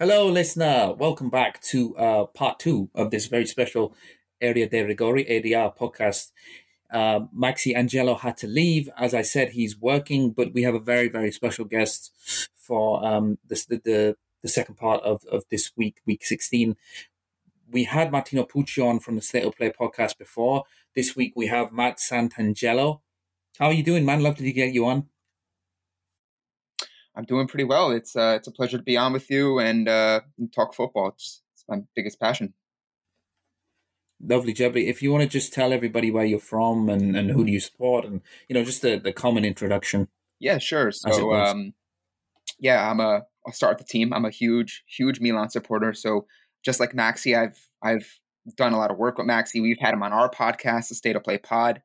Hello, listener. Welcome back to part two of this very special Area de Rigori ADR podcast. Maxi Angelo had to leave. As I said, he's working, but we have a very, very special guest for the second part of this week, week 16. We had Martino Pucci on from the State of Play podcast before. This week we have Matt Sant'Angelo. How are you doing, man? Lovely to get you on. I'm doing pretty well. It's a pleasure to be on with you and talk football. It's my biggest passion. Lovely, Jebby. If you want to just tell everybody where you're from and who do you support and, you know, just the common introduction. Yeah, sure. So, I'll start with the team. I'm a huge, huge Milan supporter. So just like Maxi, I've done a lot of work with Maxi. We've had him on our podcast, the State of Play Pod.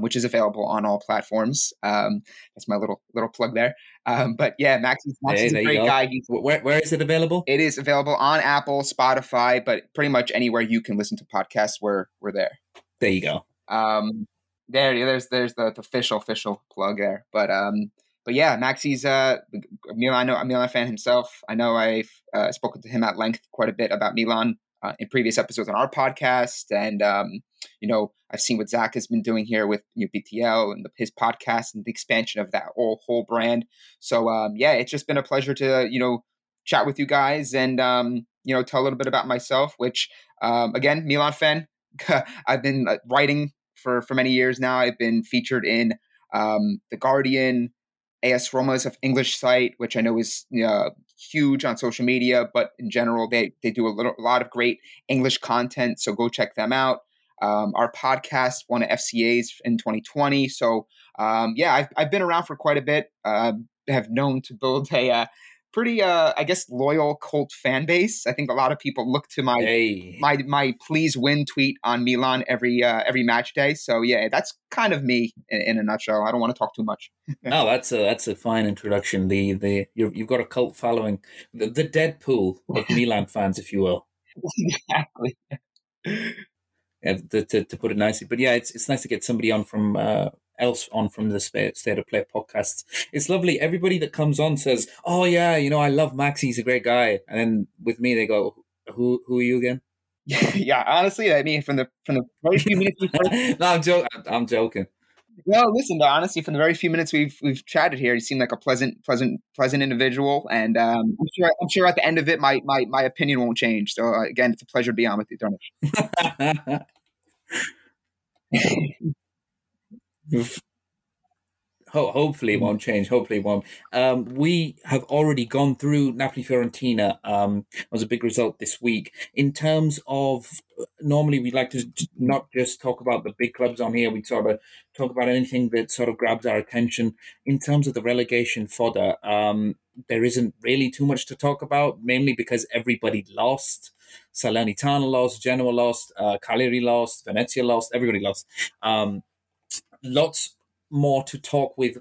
Which is available on all platforms. That's my little plug there. But yeah, Maxi's a great guy. Where is it available? It is available on Apple, Spotify, but pretty much anywhere you can listen to podcasts, we're there. There you go. There's the official plug there. But yeah, Maxi's a Milan fan himself. I know I've spoken to him at length quite a bit about Milan in previous episodes on our podcast, and you know, I've seen what Zach has been doing here with BTL and his podcast and the expansion of that whole brand. So, it's just been a pleasure to, chat with you guys and, tell a little bit about myself, which, again, Milan fan. I've been writing for many years now. I've been featured in The Guardian, AS Roma's English site, which I know is huge on social media, but in general, they do a lot of great English content. So go check them out. Our podcast won at FCA's in 2020. So, I've been around for quite a bit. Have known to build a pretty, loyal cult fan base. I think a lot of people look to my please win tweet on Milan every match day. So, yeah, that's kind of me in a nutshell. I don't want to talk too much. No, that's a fine introduction. You've got a cult following, the Deadpool of Milan fans, if you will. Exactly. Yeah, to put it nicely, but yeah, it's nice to get somebody on from from the State of Play podcasts. It's lovely. Everybody that comes on says, "Oh yeah, I love Max. He's a great guy." And then with me, they go, "Who are you again?" Yeah, honestly, I mean, from the very few minutes. No, I'm joking. No, listen, though, honestly, from the very few minutes we've chatted here, you seem like a pleasant individual, and I'm sure at the end of it, my opinion won't change. So again, it's a pleasure to be on with you, Darnish. Hopefully it won't change. Hopefully it won't. We have already gone through Napoli-Fiorentina. It was a big result this week. In terms of, normally we like to not just talk about the big clubs on here. We sort of talk about anything that sort of grabs our attention. In terms of the relegation fodder, there isn't really too much to talk about, mainly because everybody lost. Salernitana lost, Genoa lost, Cagliari lost, Venezia lost, everybody lost. Lots more to talk with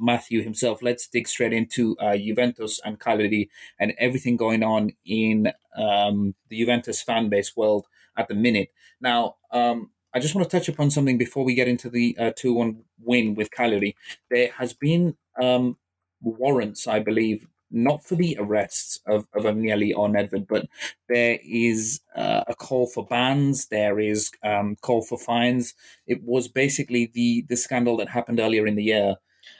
Matthew himself. Let's dig straight into Juventus and Cagliari and everything going on in the Juventus fan base world at the minute. Now, I just want to touch upon something before we get into the 2-1 win with Cagliari. There has been warrants, I believe, not for the arrests of Agnelli or Nedved, but there is a call for bans. There is call for fines. It was basically the scandal that happened earlier in the year.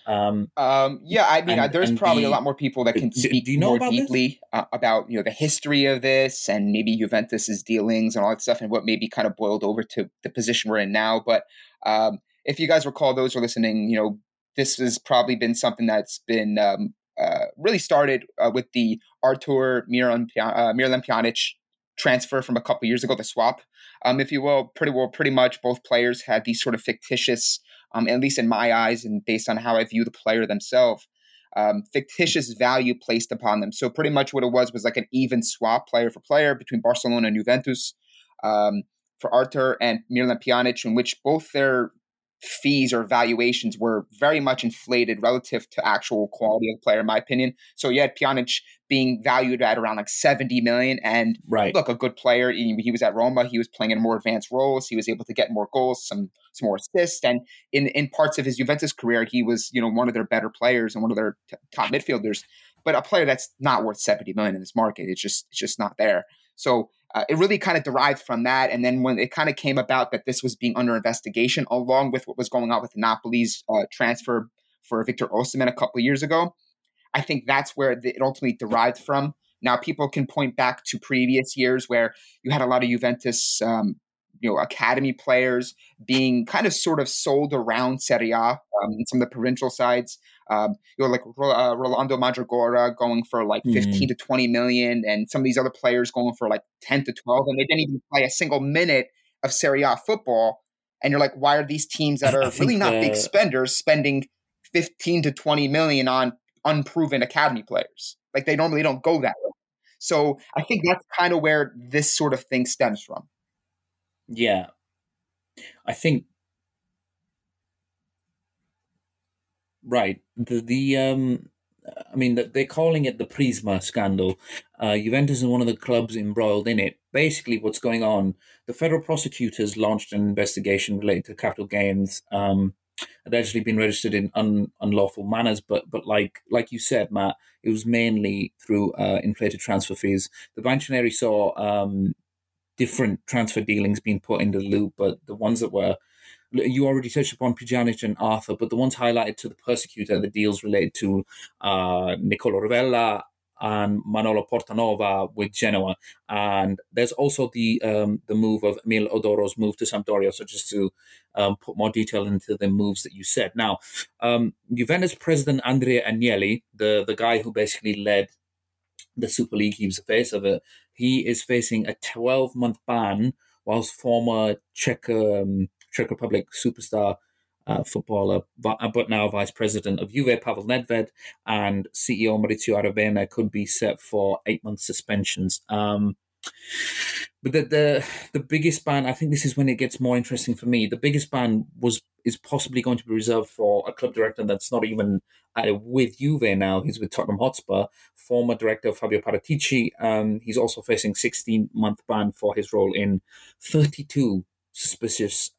There's probably a lot more people that can speak more deeply about the history of this and maybe Juventus's dealings and all that stuff and what maybe kind of boiled over to the position we're in now. But if you guys recall, those who are listening, this has probably been something that's been really started with the Artur Mirlan Pjanic transfer from a couple years ago, the swap, if you will. Pretty much both players had these sort of fictitious, at least in my eyes and based on how I view the player themselves, fictitious value placed upon them. So pretty much what it was like an even swap player for player between Barcelona and Juventus for Artur and Mirlan Pjanic, in which both their fees or valuations were very much inflated relative to actual quality of the player, in my opinion. So you had Pjanic being valued at around like 70 million and right. Look, a good player. He was at Roma. He was playing in more advanced roles. He was able to get more goals, some more assists. And in parts of his Juventus career, he was, one of their better players and one of their top midfielders. but a player that's not worth 70 million in this market. It's just not there. So it really kind of derived from that. And then when it kind of came about that this was being under investigation, along with what was going on with Napoli's transfer for Victor Osimhen a couple of years ago, I think that's where it ultimately derived from. Now, people can point back to previous years where you had a lot of Juventus academy players being kind of sort of sold around Serie A in some of the provincial sides. Rolando Mandragora going for like 15 to 20 million, and some of these other players going for like 10 to 12, and they didn't even play a single minute of Serie A football. And you're like, why are these teams that are really not big spenders spending 15 to 20 million on unproven academy players? Like, they normally don't go that way. So I think that's kind of where this sort of thing stems from. Yeah. I think, right. They're calling it the Prisma scandal. Juventus is one of the clubs embroiled in it. Basically, what's going on, the federal prosecutors launched an investigation related to capital gains. Had actually been registered in unlawful manners, but like you said, Matt, it was mainly through inflated transfer fees. The Banchoneri saw different transfer dealings being put into the loop, but the ones that were, you already touched upon Pjanic and Arthur, but the ones highlighted to the prosecutor, the deals related to Nicolò Rovella and Manolo Portanova with Genoa. And there's also the move of Emil Odoro's move to Sampdoria, so just to put more detail into the moves that you said. Now, Juventus president Andrea Agnelli, the guy who basically led the Super League, he was the face of it, he is facing a 12-month ban, whilst former Czech Republic superstar footballer, but now vice president of Juve, Pavel Nedved, and CEO Maurizio Aravena could be set for 8-month suspensions. But the biggest ban, I think this is when it gets more interesting for me, the biggest ban is possibly going to be reserved for a club director that's not even with Juve now. He's with Tottenham Hotspur, former director Fabio Paratici. He's also facing 16-month ban for his role in 32 suspicious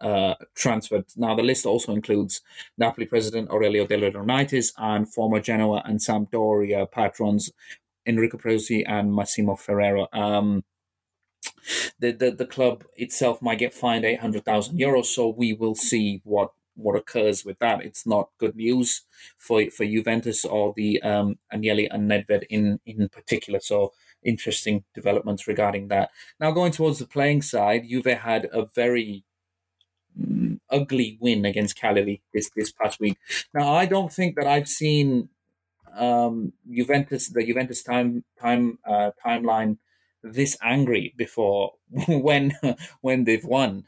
transfer. Now, the list also includes Napoli president Aurelio De Laurentiis and former Genoa and Sampdoria patrons Enrico Perosi and Massimo Ferrero. The club itself might get fined €800,000, so we will see what occurs with that. It's not good news for Juventus or the Agnelli and Nedved in particular. So interesting developments regarding that. Now, going towards the playing side, Juve had a very ugly win against Cagliari this past week. Now, I don't think that I've seen the Juventus timeline this angry before when they've won.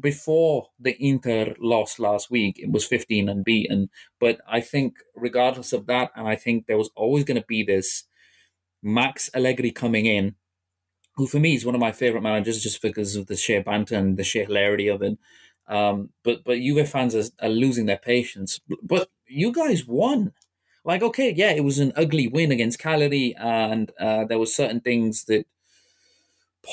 Before the Inter loss last week, it was 15 unbeaten. But I think regardless of that, and I think there was always going to be this, Max Allegri coming in, who for me is one of my favourite managers just because of the sheer banter and the sheer hilarity of it. But Juve fans are losing their patience. But you guys won. Like, okay, yeah, it was an ugly win against Cagliari, and there were certain things that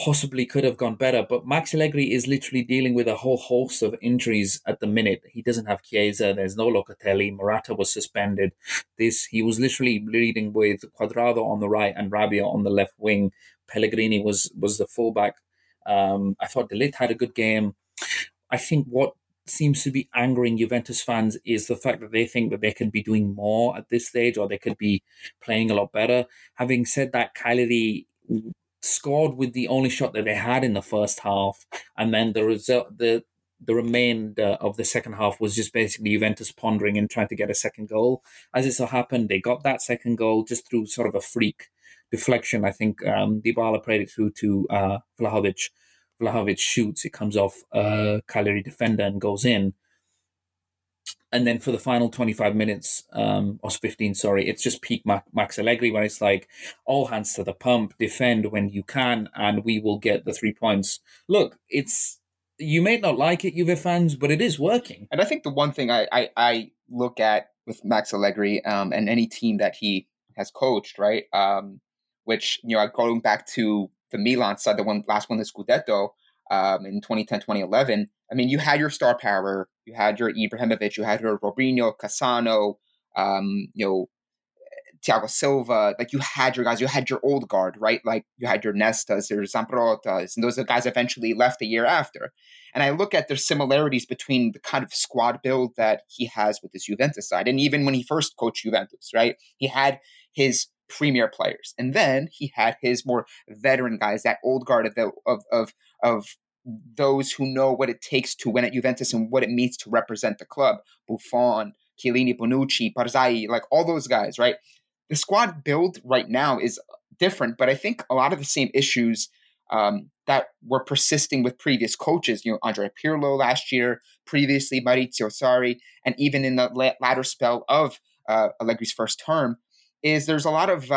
possibly could have gone better. But Max Allegri is literally dealing with a whole host of injuries at the minute. He doesn't have Chiesa. There's no Locatelli. Morata was suspended. He was literally leading with Cuadrado on the right and Rabiot on the left wing. Pellegrini was the fullback. I thought De Ligt had a good game. I think what seems to be angering Juventus fans is the fact that they think that they could be doing more at this stage, or they could be playing a lot better. Having said that, Cagliari scored with the only shot that they had in the first half, and then the result, the remainder of the second half was just basically Juventus pondering and trying to get a second goal. As it so happened, they got that second goal just through sort of a freak deflection. I think Dybala played it through to Vlahovic. Vlahovic shoots, it comes off a Cagliari defender and goes in. And then for the final 25 minutes, or 15, sorry, it's just peak Max Allegri, where it's like, all hands to the pump, defend when you can, and we will get the 3 points. Look, you may not like it, Juve fans, but it is working. And I think the one thing I look at with Max Allegri and any team that he has coached, right, which, going back to the Milan side, the last one, the Scudetto, in 2010-2011, I mean, you had your star power, you had your Ibrahimovic, you had your Robinho, Cassano, Thiago Silva, like you had your guys, you had your old guard, right? Like you had your Nestas, your Zamprotas, and those are guys eventually left the year after. And I look at their similarities between the kind of squad build that he has with his Juventus side. And even when he first coached Juventus, right, he had his premier players. And then he had his more veteran guys, that old guard of those who know what it takes to win at Juventus and what it means to represent the club. Buffon, Chiellini, Bonucci, Barzagli, like all those guys, right? The squad build right now is different, but I think a lot of the same issues that were persisting with previous coaches, you know, Andrea Pirlo last year, previously Maurizio Sarri, and even in the latter spell of Allegri's first term, is there's a lot of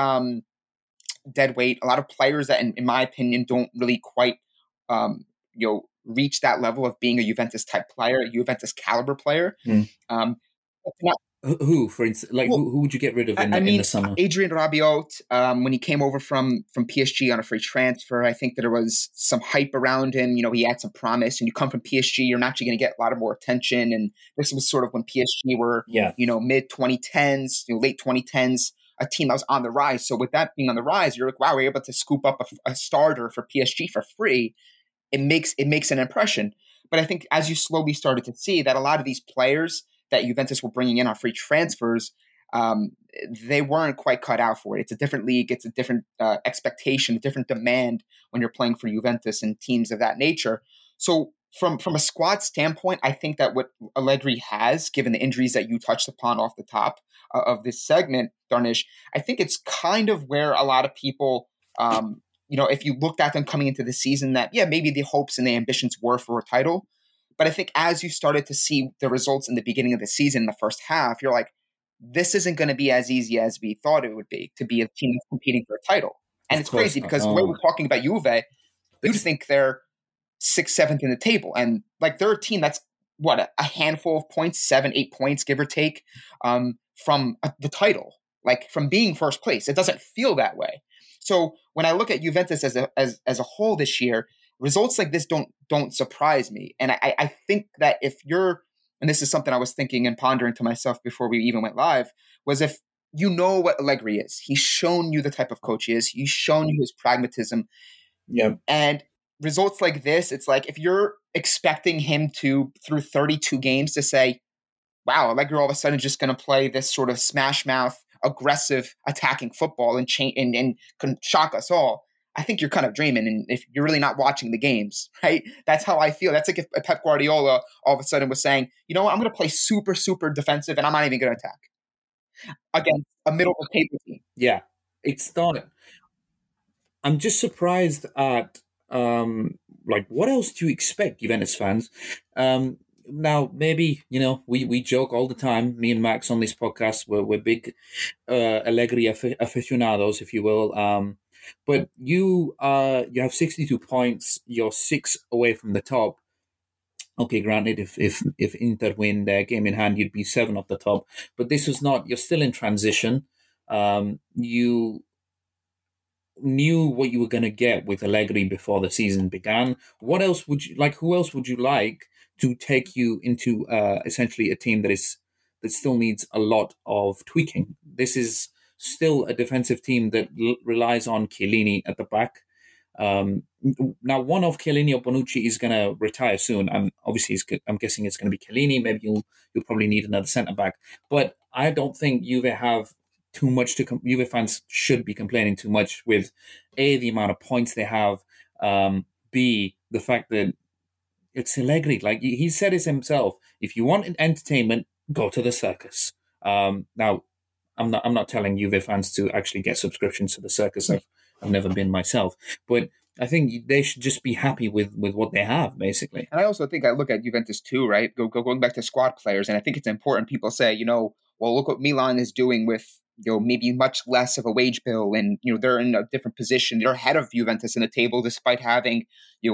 dead weight, a lot of players that, in my opinion, don't really quite reach that level of being a Juventus-type player, a Juventus-caliber player. Who, for instance? Like, well, who would you get rid of in the summer? Adrien Rabiot, when he came over from PSG on a free transfer, I think that there was some hype around him. You know, he had some promise. And you come from PSG, you're not going to get a lot of more attention. And this was sort of when PSG were, mid-2010s, late 2010s, a team that was on the rise. So with that being on the rise, you're like, wow, we're able to scoop up a starter for PSG for free. It makes an impression. But I think as you slowly started to see that a lot of these players that Juventus were bringing in on free transfers, they weren't quite cut out for it. It's a different league. It's a different expectation, a different demand when you're playing for Juventus and teams of that nature. So from a squad standpoint, I think that what Allegri has, given the injuries that you touched upon off the top of this segment, Darnish, I think it's kind of where a lot of people, if you looked at them coming into the season that, maybe the hopes and the ambitions were for a title. But I think as you started to see the results in the beginning of the season, the first half, you're like, this isn't going to be as easy as we thought it would be to be a team that's competing for a title. And it's crazy because when we're talking about Juve, you'd think they're 6th, 7th in the table. And like they're a team that's, a handful of points, 7-8 points, give or take, from the title, like from being first place. It doesn't feel that way. So when I look at Juventus as a whole this year, results like this don't surprise me. And I think that if you're, and this is something I was thinking and pondering to myself before we even went live, was if you know what Allegri is, he's shown you the type of coach he is, he's shown you his pragmatism. Yeah. And results like this, it's like if you're expecting him to, through 32 games, to say, wow, Allegri all of a sudden just going to play this sort of smash mouth, aggressive attacking football and can shock us all. I think you're kind of dreaming, and if you're really not watching the games, right? That's how I feel. That's like if Pep Guardiola all of a sudden was saying, you know what, I'm going to play super, super defensive, and I'm not even going to attack against a middle-of-the-table team. Yeah, it's not. I'm just surprised at, what else do you expect, Juventus fans? Now, maybe, we joke all the time, me and Max on this podcast, we're big Allegri aficionados, if you will, but you have 62 points. You're 6 away from the top. Okay, granted, if Inter win their game in hand, you'd be 7 off the top. But this was not. You're still in transition. You knew what you were going to get with Allegri before the season began. What else would you like? Who else would you like to take you into essentially a team that still needs a lot of tweaking? This is still a defensive team that relies on Chiellini at the back. Now, one of Chiellini or Bonucci is going to retire soon. And obviously, I'm guessing it's going to be Chiellini. Maybe you'll probably need another centre-back. But I don't think Juve have too much to... Juve fans should be complaining too much with, A, the amount of points they have, B, the fact that it's Allegri. Like, he said it himself. If you want entertainment, go to the circus. Now... I'm not telling Juve fans to actually get subscriptions to the circus. I've never been myself. But I think they should just be happy with what they have, basically. And I also think I look at Juventus too, right? Going back to squad players, and I think it's important people say, well, look what Milan is doing with, maybe much less of a wage bill, and, they're in a different position. They're ahead of Juventus in the table despite having,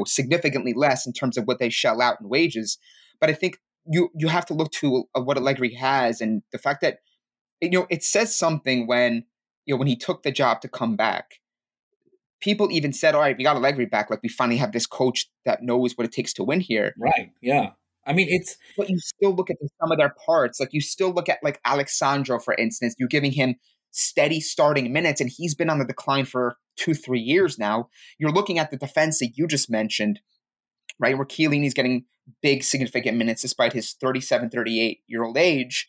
significantly less in terms of what they shell out in wages. But I think you have to look to what Allegri has, and the fact that it says something when, when he took the job to come back, people even said, all right, we got Allegri back. Like, we finally have this coach that knows what it takes to win here. Right. Yeah. I mean, but you still look at the sum of their parts. Like, you still look at, like, Alexandro, for instance, you're giving him steady starting minutes, and he's been on the decline for 2-3 years now. You're looking at the defense that you just mentioned, right, where Chiellini's getting big, significant minutes despite his 37, 38-year-old age.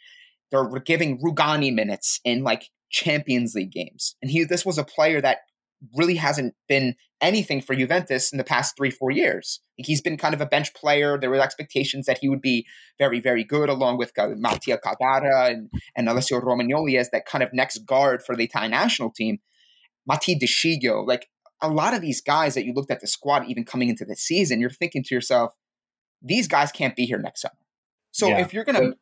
They're giving Rugani minutes in, like, Champions League games. And this was a player that really hasn't been anything for Juventus in the past 3-4 years. Like, he's been kind of a bench player. There were expectations that he would be very, very good, along with Mattia Caldara and Alessio Romagnoli as that kind of next guard for the Italian national team. Matti Di Sciglio, like a lot of these guys that you looked at the squad even coming into the season, you're thinking to yourself, these guys can't be here next summer. So if you're going to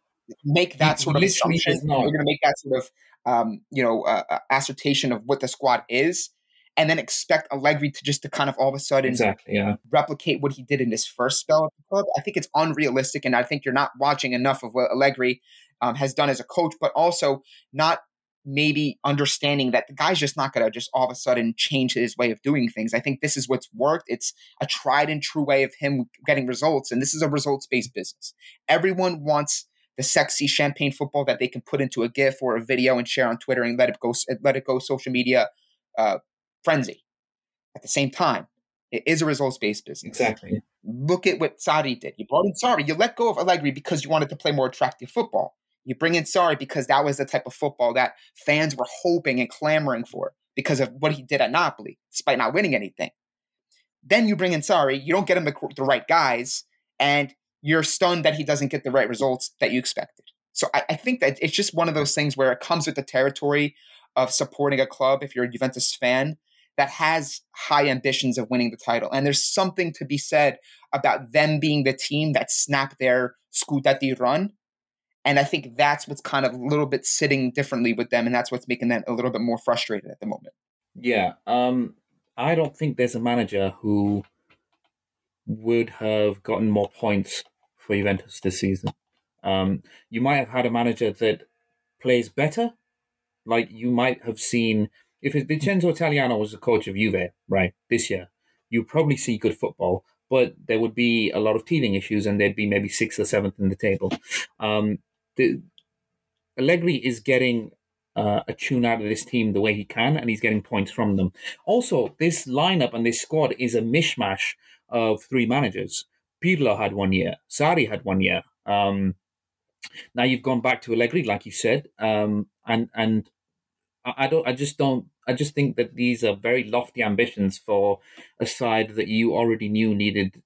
make that sort of assumption, you're going to make that sort of assertion of what the squad is, and then expect Allegri to just to kind of all of a sudden replicate what he did in his first spell at the club. I think it's unrealistic, and I think you're not watching enough of what Allegri has done as a coach, but also not maybe understanding that the guy's just not going to just all of a sudden change his way of doing things. I think this is what's worked. It's a tried and true way of him getting results, and this is a results-based business. Everyone wants the sexy champagne football that they can put into a GIF or a video and share on Twitter and let it go social media frenzy. At the same time, it is a results-based business. Exactly. Look at what Sarri did. You brought in Sarri. You let go of Allegri because you wanted to play more attractive football. You bring in Sarri because that was the type of football that fans were hoping and clamoring for because of what he did at Napoli, despite not winning anything. Then you bring in Sarri. You don't get him the right guys, and you're stunned that he doesn't get the right results that you expected. So I think that it's just one of those things where it comes with the territory of supporting a club if you're a Juventus fan that has high ambitions of winning the title. And there's something to be said about them being the team that snapped their Scudetti run. And I think that's what's kind of a little bit sitting differently with them. And that's what's making them a little bit more frustrated at the moment. Yeah. I don't think there's a manager who would have gotten more points for Juventus this season. You might have had a manager that plays better. Like, you might have seen... If Vincenzo Italiano was the coach of Juve, right, this year, you'd probably see good football, but there would be a lot of teething issues and they'd be maybe 6th or 7th in the table. Allegri is getting a tune out of this team the way he can, and he's getting points from them. Also, this lineup and this squad is a mishmash of three managers. Pirlo had 1 year. Sarri had 1 year. Now you've gone back to Allegri, like you said, and I just think that these are very lofty ambitions for a side that you already knew needed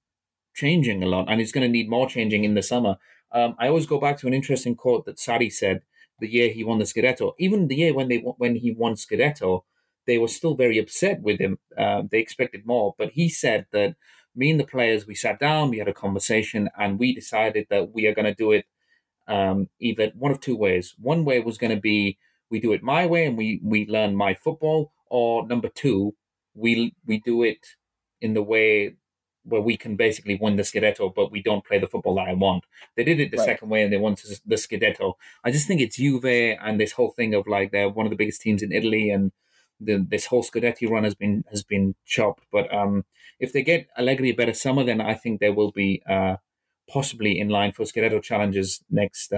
changing a lot, and it's going to need more changing in the summer. I always go back to an interesting quote that Sarri said the year he won the Scudetto. Even the year when he won Scudetto, they were still very upset with him. They expected more, but he said that me and the players, we sat down, we had a conversation, and we decided that we are going to do it either one of two ways. One way was going to be we do it my way and we learn my football, or number two, we do it in the way where we can basically win the Scudetto, but we don't play the football that I want. They did it the second way and they won the Scudetto. I just think it's Juve and this whole thing of like they're one of the biggest teams in Italy, and this whole Scudetti run has been chopped. But if they get Allegri a better summer, then I think there will be possibly in line for Scudetto challenges next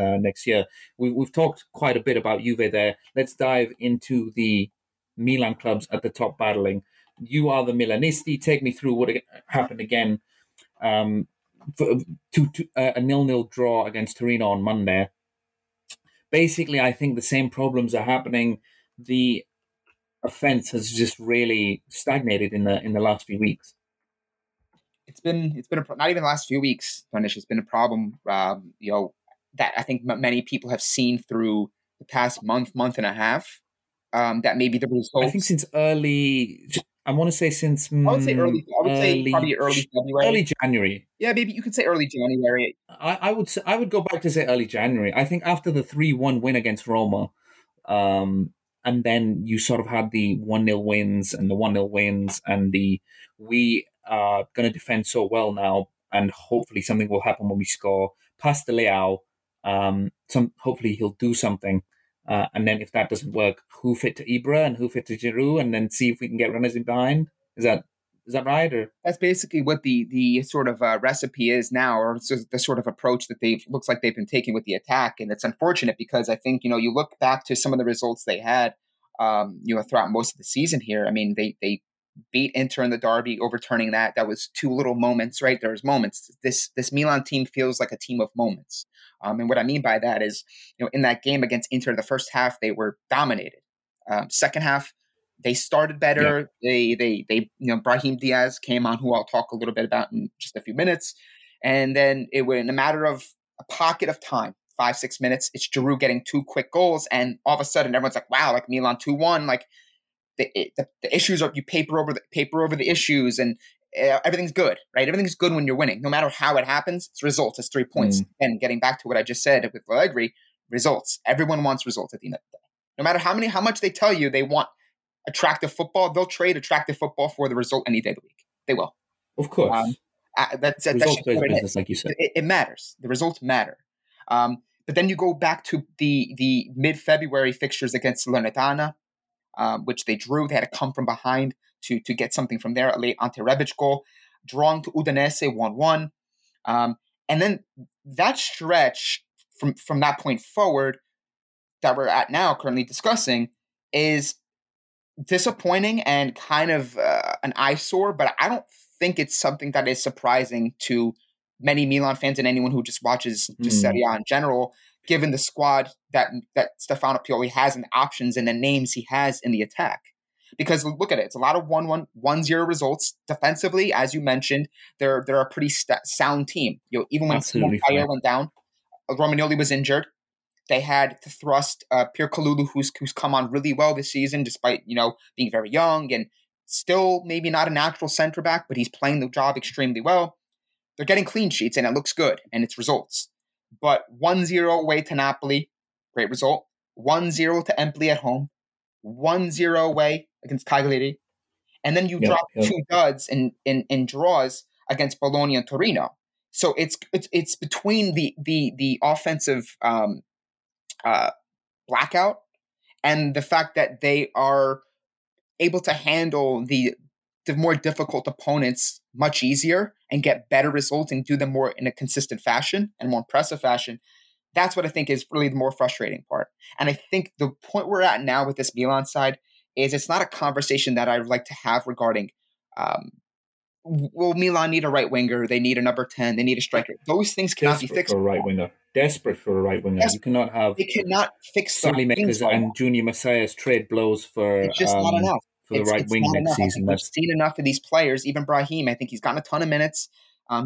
year. We've talked quite a bit about Juve there. Let's dive into the Milan clubs at the top battling. You are the Milanisti. Take me through what happened again. A 0-0 draw against Torino on Monday. Basically, I think the same problems are happening. The offense has just really stagnated in the last few weeks. It's been not even the last few weeks, Danish. It's been a problem, that I think many people have seen through the past month and a half. That maybe the results. I think probably early February, early January. Yeah, maybe you could say early January. I would go back to say early January. I think after the 3-1 win against Roma, and then you sort of had the 1-0 wins and the 1-0 wins and the we are going to defend so well now, and hopefully something will happen when we score. Pass to Leao. Hopefully he'll do something. And then if that doesn't work, who fit to Ibra and who fit to Giroud, and then see if we can get runners in behind. Is that right? Or that's basically what the sort of recipe is now, or the sort of approach that looks like they've been taking with the attack. And it's unfortunate because I think, you look back to some of the results they had throughout most of the season here. I mean, they beat Inter in the derby, overturning that. That was two little moments, right? There's moments. This Milan team feels like a team of moments. And what I mean by that is, in that game against Inter, the first half, they were dominated. Second half, they started better. Yeah. They Brahim Diaz came on, who I'll talk a little bit about in just a few minutes. And then it was in a matter of a pocket of time, 5-6 minutes, it's Giroud getting two quick goals. And all of a sudden, everyone's like, wow, like Milan 2-1, like, The issues are, you paper over the issues, and everything's good, right? Everything's good when you're winning, no matter how it happens. It's results. It's 3 points. And getting back to what I just said with Allegri, results. Everyone wants results at the end of the day. No matter how much they tell you they want attractive football, they'll trade attractive football for the result any day of the week. They will, of course. That's like you said. It matters. The results matter. But then you go back to the mid-February fixtures against Salernitana. Which they drew. They had to come from behind to get something from there. A late Ante Rebic goal, drawing to Udinese 1-1. And then that stretch from that point forward that we're at now, currently discussing, is disappointing and kind of an eyesore, but I don't think it's something that is surprising to many Milan fans and anyone who just watches just Serie A in general, given the squad that Stefano Pioli has and the options and the names he has in the attack. Because look at it, it's a lot of 1-1, 1-0 results. Defensively, as you mentioned, they're a pretty sound team. Even when Cagliari went down, Romagnoli was injured. They had to thrust Pierre Kalulu, who's come on really well this season, despite being very young and still maybe not a natural center back, but he's playing the job extremely well. They're getting clean sheets, and it looks good, and it's results. But 1-0 away to Napoli, great result. 1-0 to Empoli at home. 1-0 away against Cagliari. And then you drop two duds in draws against Bologna and Torino. So it's between the offensive blackout and the fact that they are able to handle the more difficult opponents much easier and get better results and do them more in a consistent fashion and more impressive fashion. That's what I think is really the more frustrating part. And I think the point we're at now with this Milan side is it's not a conversation that I would like to have regarding, will Milan need a right winger? They need a number 10. They need a striker. Those things cannot be fixed. Desperate for a right winger. You cannot have... They cannot fix them. And Junior Messiah's trade blows for... It's just not enough. For the right wing next season. We've seen enough of these players. Even Brahim, I think he's gotten a ton of minutes.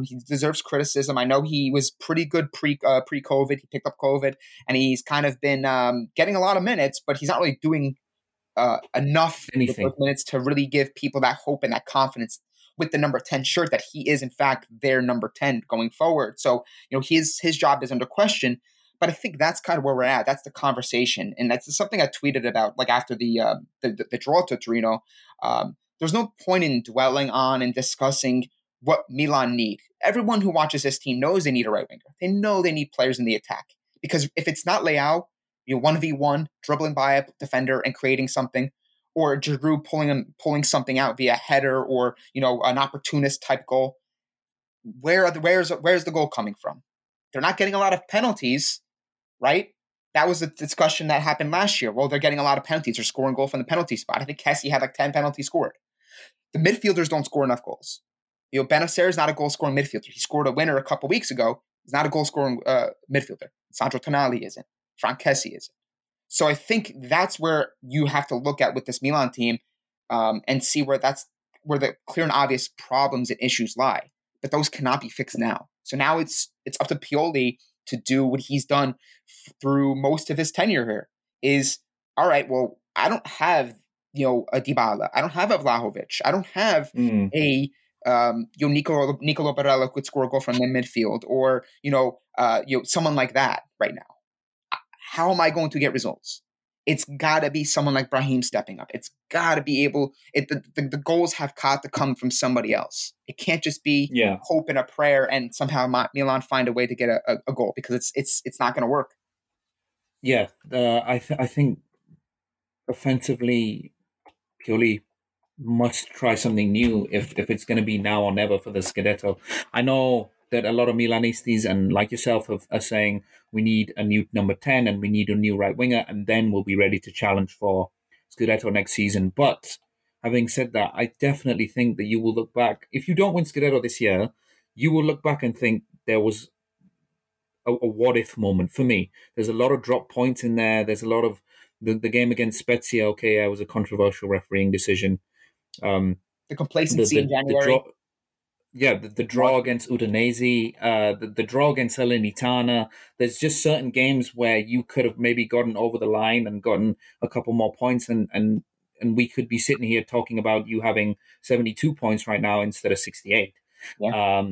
He deserves criticism. I know he was pretty good pre-COVID. He picked up COVID, and he's kind of been getting a lot of minutes, but he's not really doing enough minutes to really give people that hope and that confidence with the number 10 shirt that he is, in fact, their number 10 going forward. So, his job is under question. But I think that's kind of where we're at. That's the conversation. And that's something I tweeted about, like after the draw to Torino. There's no point in dwelling on and discussing what Milan need. Everyone who watches this team knows they need a right winger. They know they need players in the attack. Because if it's not Leao, 1v1, dribbling by a defender and creating something, or Giroud pulling something out via header or, an opportunist type goal, where's the goal coming from? They're not getting a lot of penalties. Right? That was the discussion that happened last year. Well, they're getting a lot of penalties. They're scoring goal from the penalty spot. I think Kessie had like 10 penalties scored. The midfielders don't score enough goals. Benacer is not a goal-scoring midfielder. He scored a winner a couple weeks ago. He's not a goal-scoring midfielder. Sandro Tonali isn't. Frank Kessie isn't. So I think that's where you have to look at with this Milan team and see where the clear and obvious problems and issues lie. But those cannot be fixed now. So now it's up to Pioli to do what he's done through most of his tenure here is, all right, well, I don't have, a Dybala. I don't have a Vlahovic. I don't have Nicolò Rovella could score a goal from the midfield or, someone like that right now. How am I going to get results? It's got to be someone like Brahim stepping up. It's got to be the goals have got to come from somebody else. It can't just be hope and a prayer and somehow Milan find a way to get a goal because it's not going to work. Yeah, I think offensively, Pioli must try something new if it's going to be now or never for the Scudetto. I know that a lot of Milanistas and like yourself are saying we need a new number 10 and we need a new right winger and then we'll be ready to challenge for Scudetto next season. But having said that, I definitely think that you will look back. If you don't win Scudetto this year, you will look back and think there was a what-if moment for me. There's a lot of drop points in there. There's a lot of the game against Spezia. Okay, it was a controversial refereeing decision. The complacency in January. The draw against Udinese, the draw against Salernitana. There's just certain games where you could have maybe gotten over the line and gotten a couple more points, and we could be sitting here talking about you having 72 points right now instead of 68. Yeah.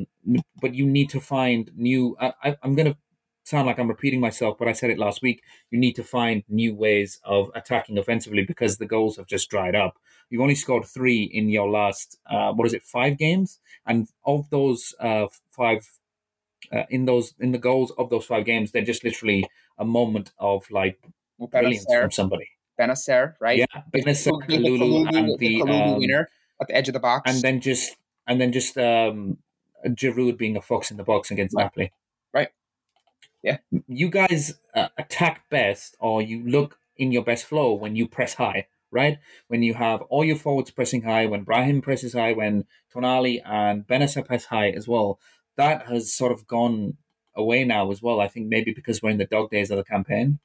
But you need to find new... I'm going to sound like I'm repeating myself, but I said it last week. You need to find new ways of attacking offensively because the goals have just dried up. You've only scored 3 in your last, 5 games? And of those 5, in the goals of those 5 games, they're just literally a moment of like brilliance from somebody. Benacer, right? Yeah, Benacer, Kalulu, and the Kalulu winner at the edge of the box, and then Giroud being a fox in the box against Napoli. Right. Yeah. You guys attack best, or you look in your best flow when you press high. Right? When you have all your forwards pressing high, when Brahim presses high, when Tonali and Benacer press high as well, that has sort of gone away now as well. I think maybe because we're in the dog days of the campaign.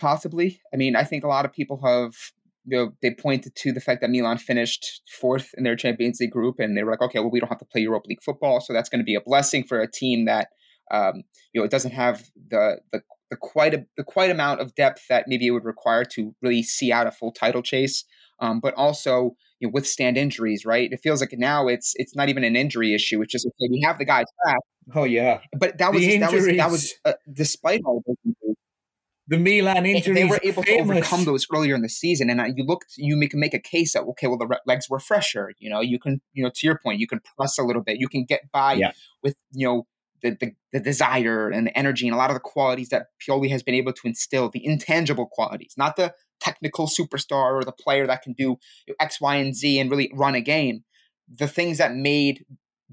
Possibly. I mean, I think a lot of people have, they pointed to the fact that Milan finished 4th in their Champions League group, and they were like, okay, well, we don't have to play Europa League football, so that's going to be a blessing for a team that, it doesn't have the quite amount of depth that maybe it would require to really see out a full title chase, but also withstand injuries, right? It feels like now it's not even an injury issue; it's just okay, we have the guys back. Oh yeah, but that was despite all those injuries, the Milan injuries, they were able to overcome those earlier in the season. And you can make a case that okay, well the legs were fresher. You can to your point, you can press a little bit, you can get by with The desire and the energy and a lot of the qualities that Pioli has been able to instill, the intangible qualities, not the technical superstar or the player that can do X, Y, and Z and really run a game. The things that made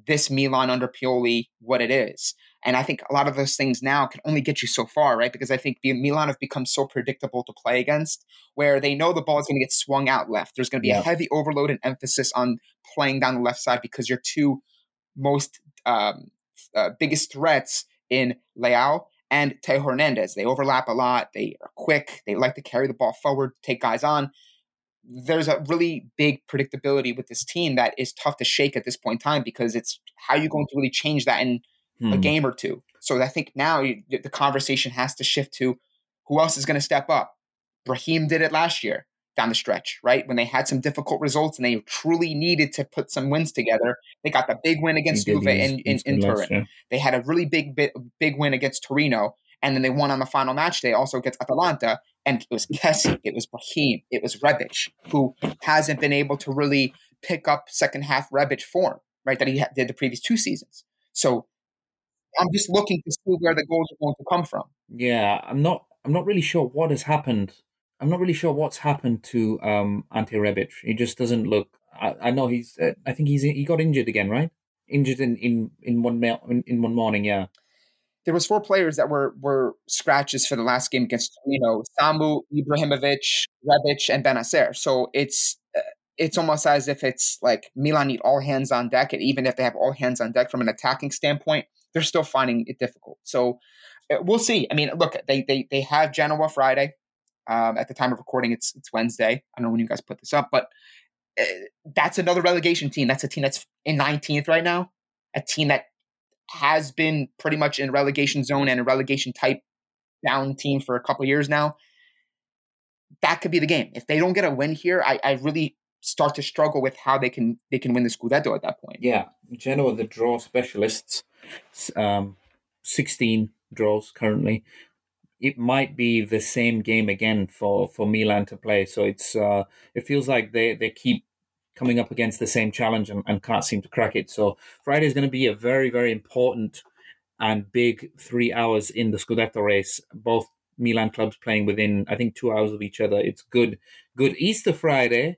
this Milan under Pioli what it is. And I think a lot of those things now can only get you so far, right? Because I think Milan have become so predictable to play against, where they know the ball is going to get swung out left. There's going to be a heavy overload and emphasis on playing down the left side because your two most... biggest threats in Leao and Teo Hernandez. They overlap a lot. They are quick. They like to carry the ball forward, take guys on. There's a really big predictability with this team that is tough to shake at this point in time because it's how you're going to really change that in a game or two. So I think now the conversation has to shift to who else is going to step up. Brahim did it last year down the stretch, right? When they had some difficult results and they truly needed to put some wins together. They got the big win against Juve in Turin. Yeah. They had a really big win against Torino, and then they won on the final match day also against Atalanta, and it was Kessie, it was Brahim, it was Rebic, who hasn't been able to really pick up second-half Rebic form, right, that he did the previous 2 seasons. So I'm just looking to see where the goals are going to come from. Yeah, I'm not really sure what has happened. I'm not really sure what's happened to Ante Rebic. He just doesn't look. I know he's. I think he got injured again, right? Injured in one morning. Yeah. There was 4 players that were scratches for the last game against Torino: Sambu, Ibrahimovic, Rebic, and Benacer. So it's almost as if it's like Milan need all hands on deck, and even if they have all hands on deck from an attacking standpoint, they're still finding it difficult. So we'll see. I mean, look, they have Genoa Friday. At the time of recording, it's Wednesday. I don't know when you guys put this up, but that's another relegation team. That's a team that's in 19th right now, a team that has been pretty much in relegation zone and a relegation type down team for a couple of years now. That could be the game. If they don't get a win here, I really start to struggle with how they can win the Scudetto at that point. Yeah, Genoa, the draw specialists, 16 draws currently. It might be the same game again for Milan to play. So it feels like they keep coming up against the same challenge and can't seem to crack it. So Friday is going to be a very, very important and big 3 hours in the Scudetto race. Both Milan clubs playing within, I think, 2 hours of each other. It's good Easter Friday.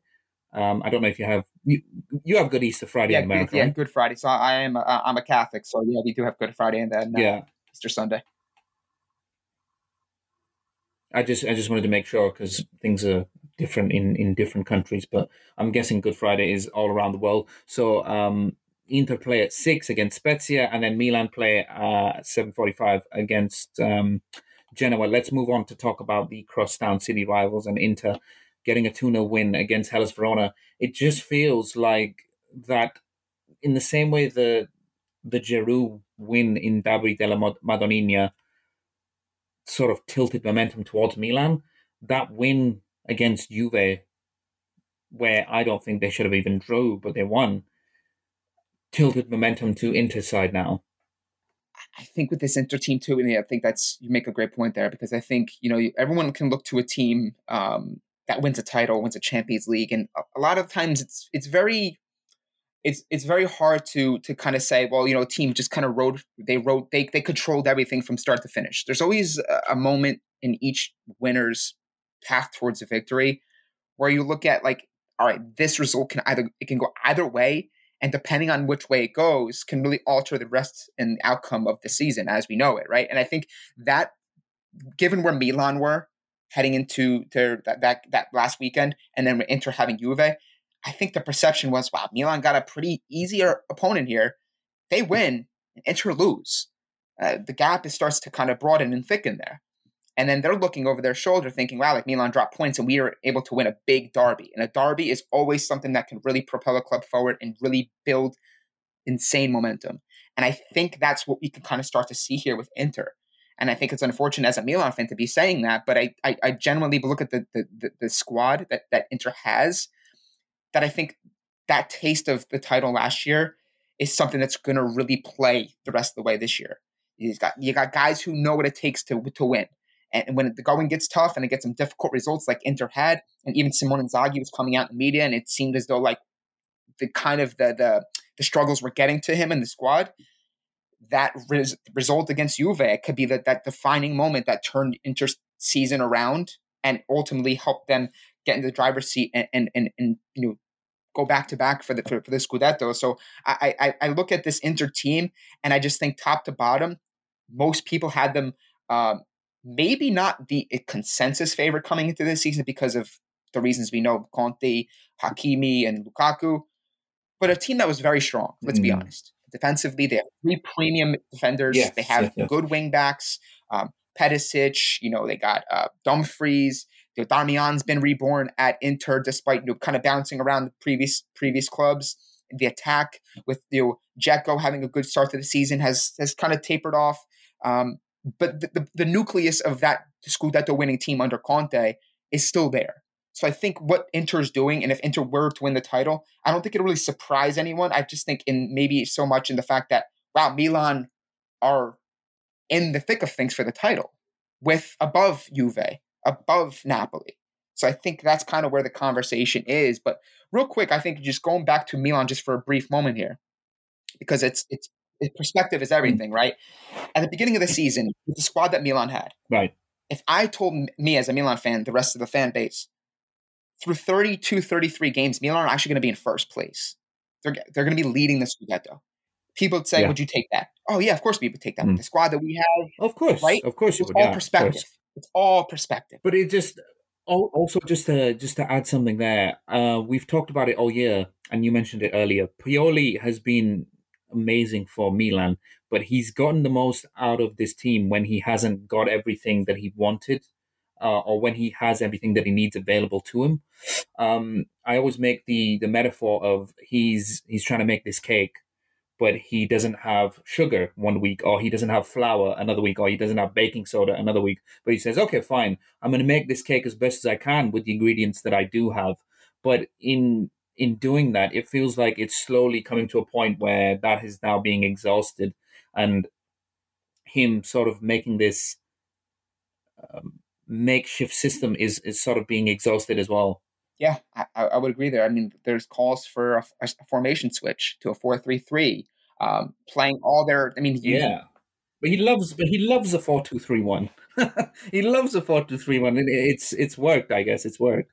I don't know if you have you have Good Easter Friday in America. Yeah, right? Good Friday. So I'm a Catholic, so yeah, we do have Good Friday and then Easter Sunday. I just wanted to make sure because things are different in different countries, but I'm guessing Good Friday is all around the world. So Inter play at 6 against Spezia, and then Milan play at 7:45 against Genoa. Let's move on to talk about the crosstown city rivals and Inter getting a 2-0 win against Hellas Verona. It just feels like that in the same way the Giroud win in Derby della Madonnina sort of tilted momentum towards Milan, that win against Juve, where I don't think they should have even drew, but they won, tilted momentum to Inter's side now. I think with this Inter team too, and I think that's, you make a great point there, because I think, you know, everyone can look to a team that wins a title, wins a Champions League, and a lot of times it's very hard to kind of say, well, you know, a team just kind of they controlled everything from start to finish. There's always a moment in each winner's path towards a victory where you look at, like, all right, this result can go either way, and depending on which way it goes can really alter the rest and outcome of the season as we know it, right? And I think that given where Milan were heading into their that last weekend, and then Inter having Juve, I think the perception was, wow, Milan got a pretty easier opponent here. They win, and Inter lose. The gap starts to kind of broaden and thicken there. And then they're looking over their shoulder thinking, wow, like Milan dropped points and we are able to win a big derby. And a derby is always something that can really propel a club forward and really build insane momentum. And I think that's what we can kind of start to see here with Inter. And I think it's unfortunate as a Milan fan to be saying that, but I genuinely look at the squad that Inter has, that I think that taste of the title last year is something that's going to really play the rest of the way this year. You got guys who know what it takes to win. And when the going gets tough and it gets some difficult results like Inter had, and even Simone Inzaghi was coming out in the media and it seemed as though like the kind of the struggles were getting to him and the squad, that result against Juve could be that defining moment that turned Inter's season around and ultimately helped them get in the driver's seat and you know, go back to back for the Scudetto. So I look at this Inter team and I just think top to bottom, most people had them maybe not the consensus favorite coming into this season because of the reasons we know, Conte, Hakimi, and Lukaku, but a team that was very strong. Let's be honest. Defensively, they have three premium defenders. Yes, they have good wing backs. Perisic, you know, they got Dumfries. Damian's been reborn at Inter, despite, you know, kind of bouncing around the previous clubs. The attack with, you know, Dzeko having a good start to the season has kind of tapered off. But the nucleus of that Scudetto winning team under Conte is still there. So I think what Inter is doing, and if Inter were to win the title, I don't think it really surprised anyone. I just think in maybe so much in the fact that, wow, Milan are in the thick of things for the title with above Juve, above Napoli. So I think that's kind of where the conversation is. But real quick, I think just going back to Milan just for a brief moment here, because it's perspective is everything, right? At the beginning of the season, with the squad that Milan had, right? If I told me as a Milan fan, the rest of the fan base, through 32, 33 games, Milan are actually going to be in first place. They're going to be leading the Scudetto. People would say, yeah. Would you take that? Oh, yeah, of course we would take that. With the squad that we have. Of course. Right? Of course you would. It's all perspective. It's all perspective. But it just, also just to add something there, we've talked about it all year, and you mentioned it earlier. Pioli has been amazing for Milan, but he's gotten the most out of this team when he hasn't got everything that he wanted, or when he has everything that he needs available to him. I always make the metaphor of he's trying to make this cake, but he doesn't have sugar one week, or he doesn't have flour another week, or he doesn't have baking soda another week. But he says, okay, fine, I'm going to make this cake as best as I can with the ingredients that I do have. But in doing that, it feels like it's slowly coming to a point where that is now being exhausted, and him sort of making this makeshift system is sort of being exhausted as well. Yeah, I would agree there. I mean, there's calls for a formation switch to a 4-3-3, playing all their. I mean, yeah, but he loves a 4-2-3-1. He loves a 4-2-3-1, and it's worked. I guess it's worked.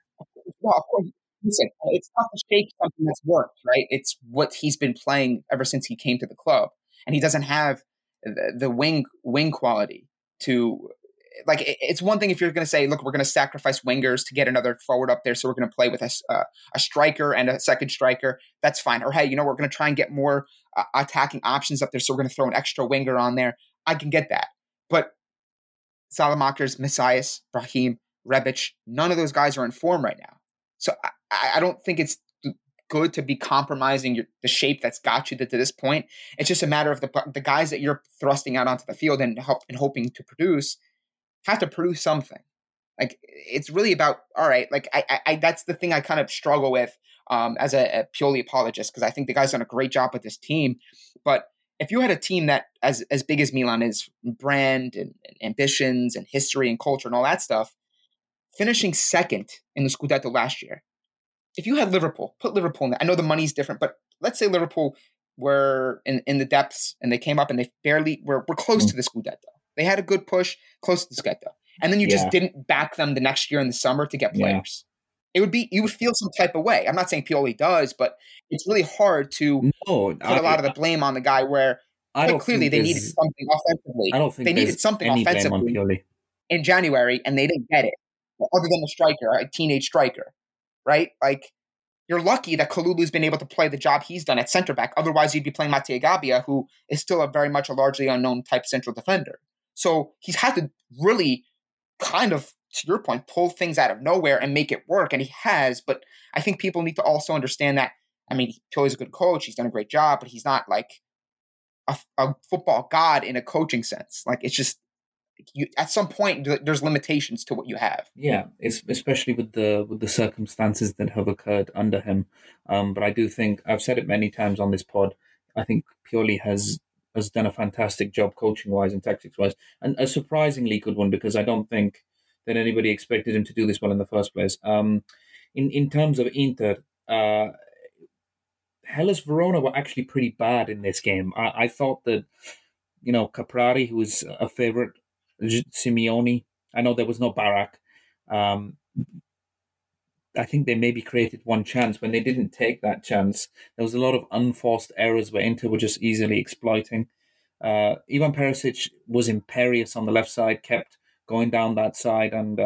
Well, of course, listen, it's not to shake something that's worked, right? It's what he's been playing ever since he came to the club, and he doesn't have the wing quality to like, it's one thing if you're going to say, look, we're going to sacrifice wingers to get another forward up there, so we're going to play with a striker and a second striker. That's fine. Or, hey, you know, we're going to try and get more attacking options up there, so we're going to throw an extra winger on there. I can get that. But Salamaker's, Messias, Brahim, Rebic, none of those guys are in form right now. So I don't think it's good to be compromising the shape that's got you to this point. It's just a matter of the guys that you're thrusting out onto the field and hoping to produce have to produce something. Like, it's really about, all right, like I that's the thing I kind of struggle with as a purely apologist, because I think the guy's done a great job with this team. But if you had a team that as big as Milan is, brand and ambitions and history and culture and all that stuff, finishing second in the Scudetto last year, if you had Liverpool, put Liverpool in there. I know the money's different, but let's say Liverpool were in the depths and they came up and they barely were close to the Scudetto. They had a good push, close to the Scudetto. And then you just didn't back them the next year in the summer to get players. Yeah. You would feel some type of way. I'm not saying Pioli does, but it's really hard to put a lot of the blame on the guy where clearly they needed something offensively. I don't think they needed something offensively in January and they didn't get it. Other than a striker, a teenage striker, right? Like, you're lucky that Kalulu's been able to play the job he's done at center back. Otherwise, you'd be playing Matteo Gabbia, who is still a largely unknown type central defender. So he's had to really kind of, to your point, pull things out of nowhere and make it work. And he has, but I think people need to also understand that, I mean, Pioli's a good coach. He's done a great job, but he's not like a football god in a coaching sense. Like, it's just, at some point there's limitations to what you have. Yeah, it's especially with the circumstances that have occurred under him. But I do think, I've said it many times on this pod, I think Pioli has done a fantastic job coaching wise and tactics wise, and a surprisingly good one, because I don't think that anybody expected him to do this well in the first place. In terms of Inter, Hellas Verona were actually pretty bad in this game. I thought that, you know, Caprari, who was a favorite, Simeone, I know there was no Barak. I think they maybe created one chance. When they didn't take that chance, there was a lot of unforced errors where Inter were just easily exploiting. Ivan Perisic was imperious on the left side, kept going down that side, and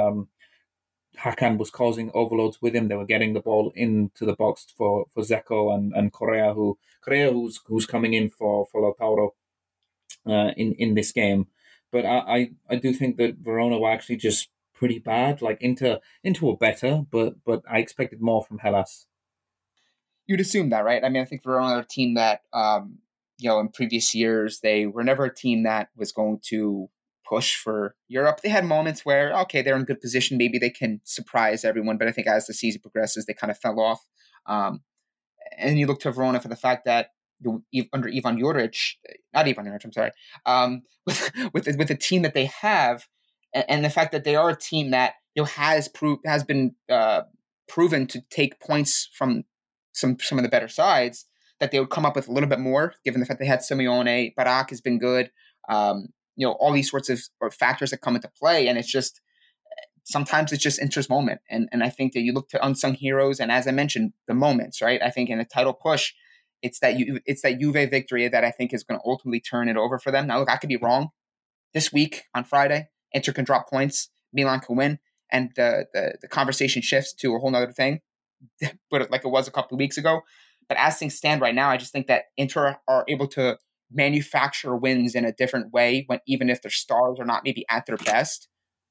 Hakan was causing overloads with him. They were getting the ball into the box for Zeko and Correa, who's coming in for Lautaro in this game. But I do think that Verona were actually just pretty bad. Like, Inter were better, but I expected more from Hellas. You'd assume that, right? I mean, I think Verona are a team that, you know, in previous years, they were never a team that was going to push for Europe. They had moments where, okay, they're in good position. Maybe they can surprise everyone. But I think as the season progresses, they kind of fell off. And you look to Verona for the fact that, under Ivan Juric, I'm sorry, with the team that they have, and the fact that they are a team that, you know, has been proven to take points from some of the better sides, that they would come up with a little bit more, given the fact they had Simeone, Barak has been good, you know, all these sorts of factors that come into play, and it's just sometimes it's just Inter's moment, and I think that you look to unsung heroes, and as I mentioned, the moments, right? I think in a title push, It's that Juve victory that I think is going to ultimately turn it over for them. Now, look, I could be wrong. This week on Friday, Inter can drop points, Milan can win, and the conversation shifts to a whole nother thing, but like it was a couple of weeks ago. But as things stand right now, I just think that Inter are able to manufacture wins in a different way, when even if their stars are not maybe at their best.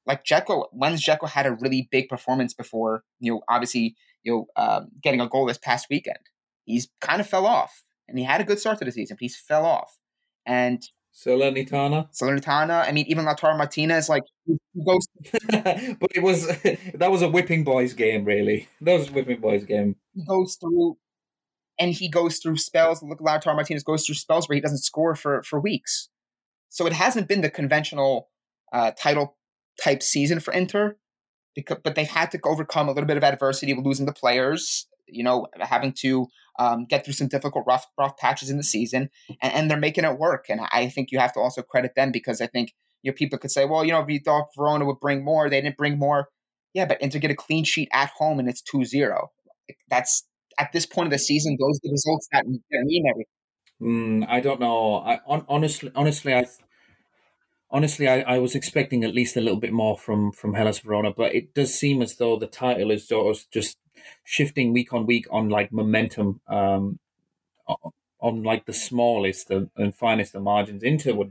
Like Dzeko had a really big performance before, you know, obviously, you know, getting a goal this past weekend. He's kind of fell off, and he had a good start to the season, but he's fell off. And Salernitana. I mean, even Lautaro Martinez, like, he goes. But that was a whipping boys game, really. That was a whipping boys game. He goes through spells. Look, Lautaro Martinez goes through spells where he doesn't score for weeks. So it hasn't been the conventional title type season for Inter, but they've had to overcome a little bit of adversity with losing the players, you know, having to get through some difficult, rough patches in the season, and they're making it work. And I think you have to also credit them, because I think, you know, people could say, well, you know, we thought Verona would bring more. They didn't bring more. Yeah, but Inter get a clean sheet at home, and it's 2-0. That's, at this point of the season, those are the results that mean everything. I don't know. I honestly, honestly, I was expecting at least a little bit more from Hellas Verona, but it does seem as though the title is sort of just shifting week on week on like momentum, on like the smallest and finest of margins. Inter were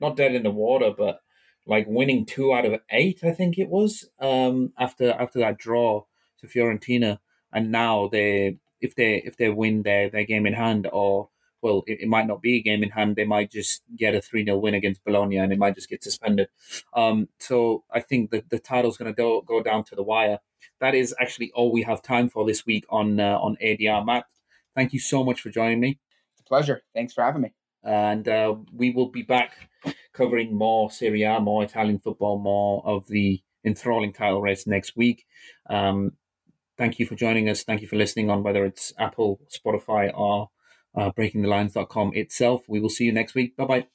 not dead in the water, but like winning 2 out of 8, I think it was, after that draw to Fiorentina, and now if they win their game in hand, or well, it might not be a game in hand, they might just get a 3-0 win against Bologna and it might just get suspended. So I think that the title's going to go down to the wire. That is actually all we have time for this week on ADR. Matt, thank you so much for joining me. It's a pleasure. Thanks for having me. And we will be back covering more Serie A, more Italian football, more of the enthralling title race next week. Thank you for joining us. Thank you for listening on whether it's Apple, Spotify, or breakingthelines.com itself. We will see you next week. Bye-bye.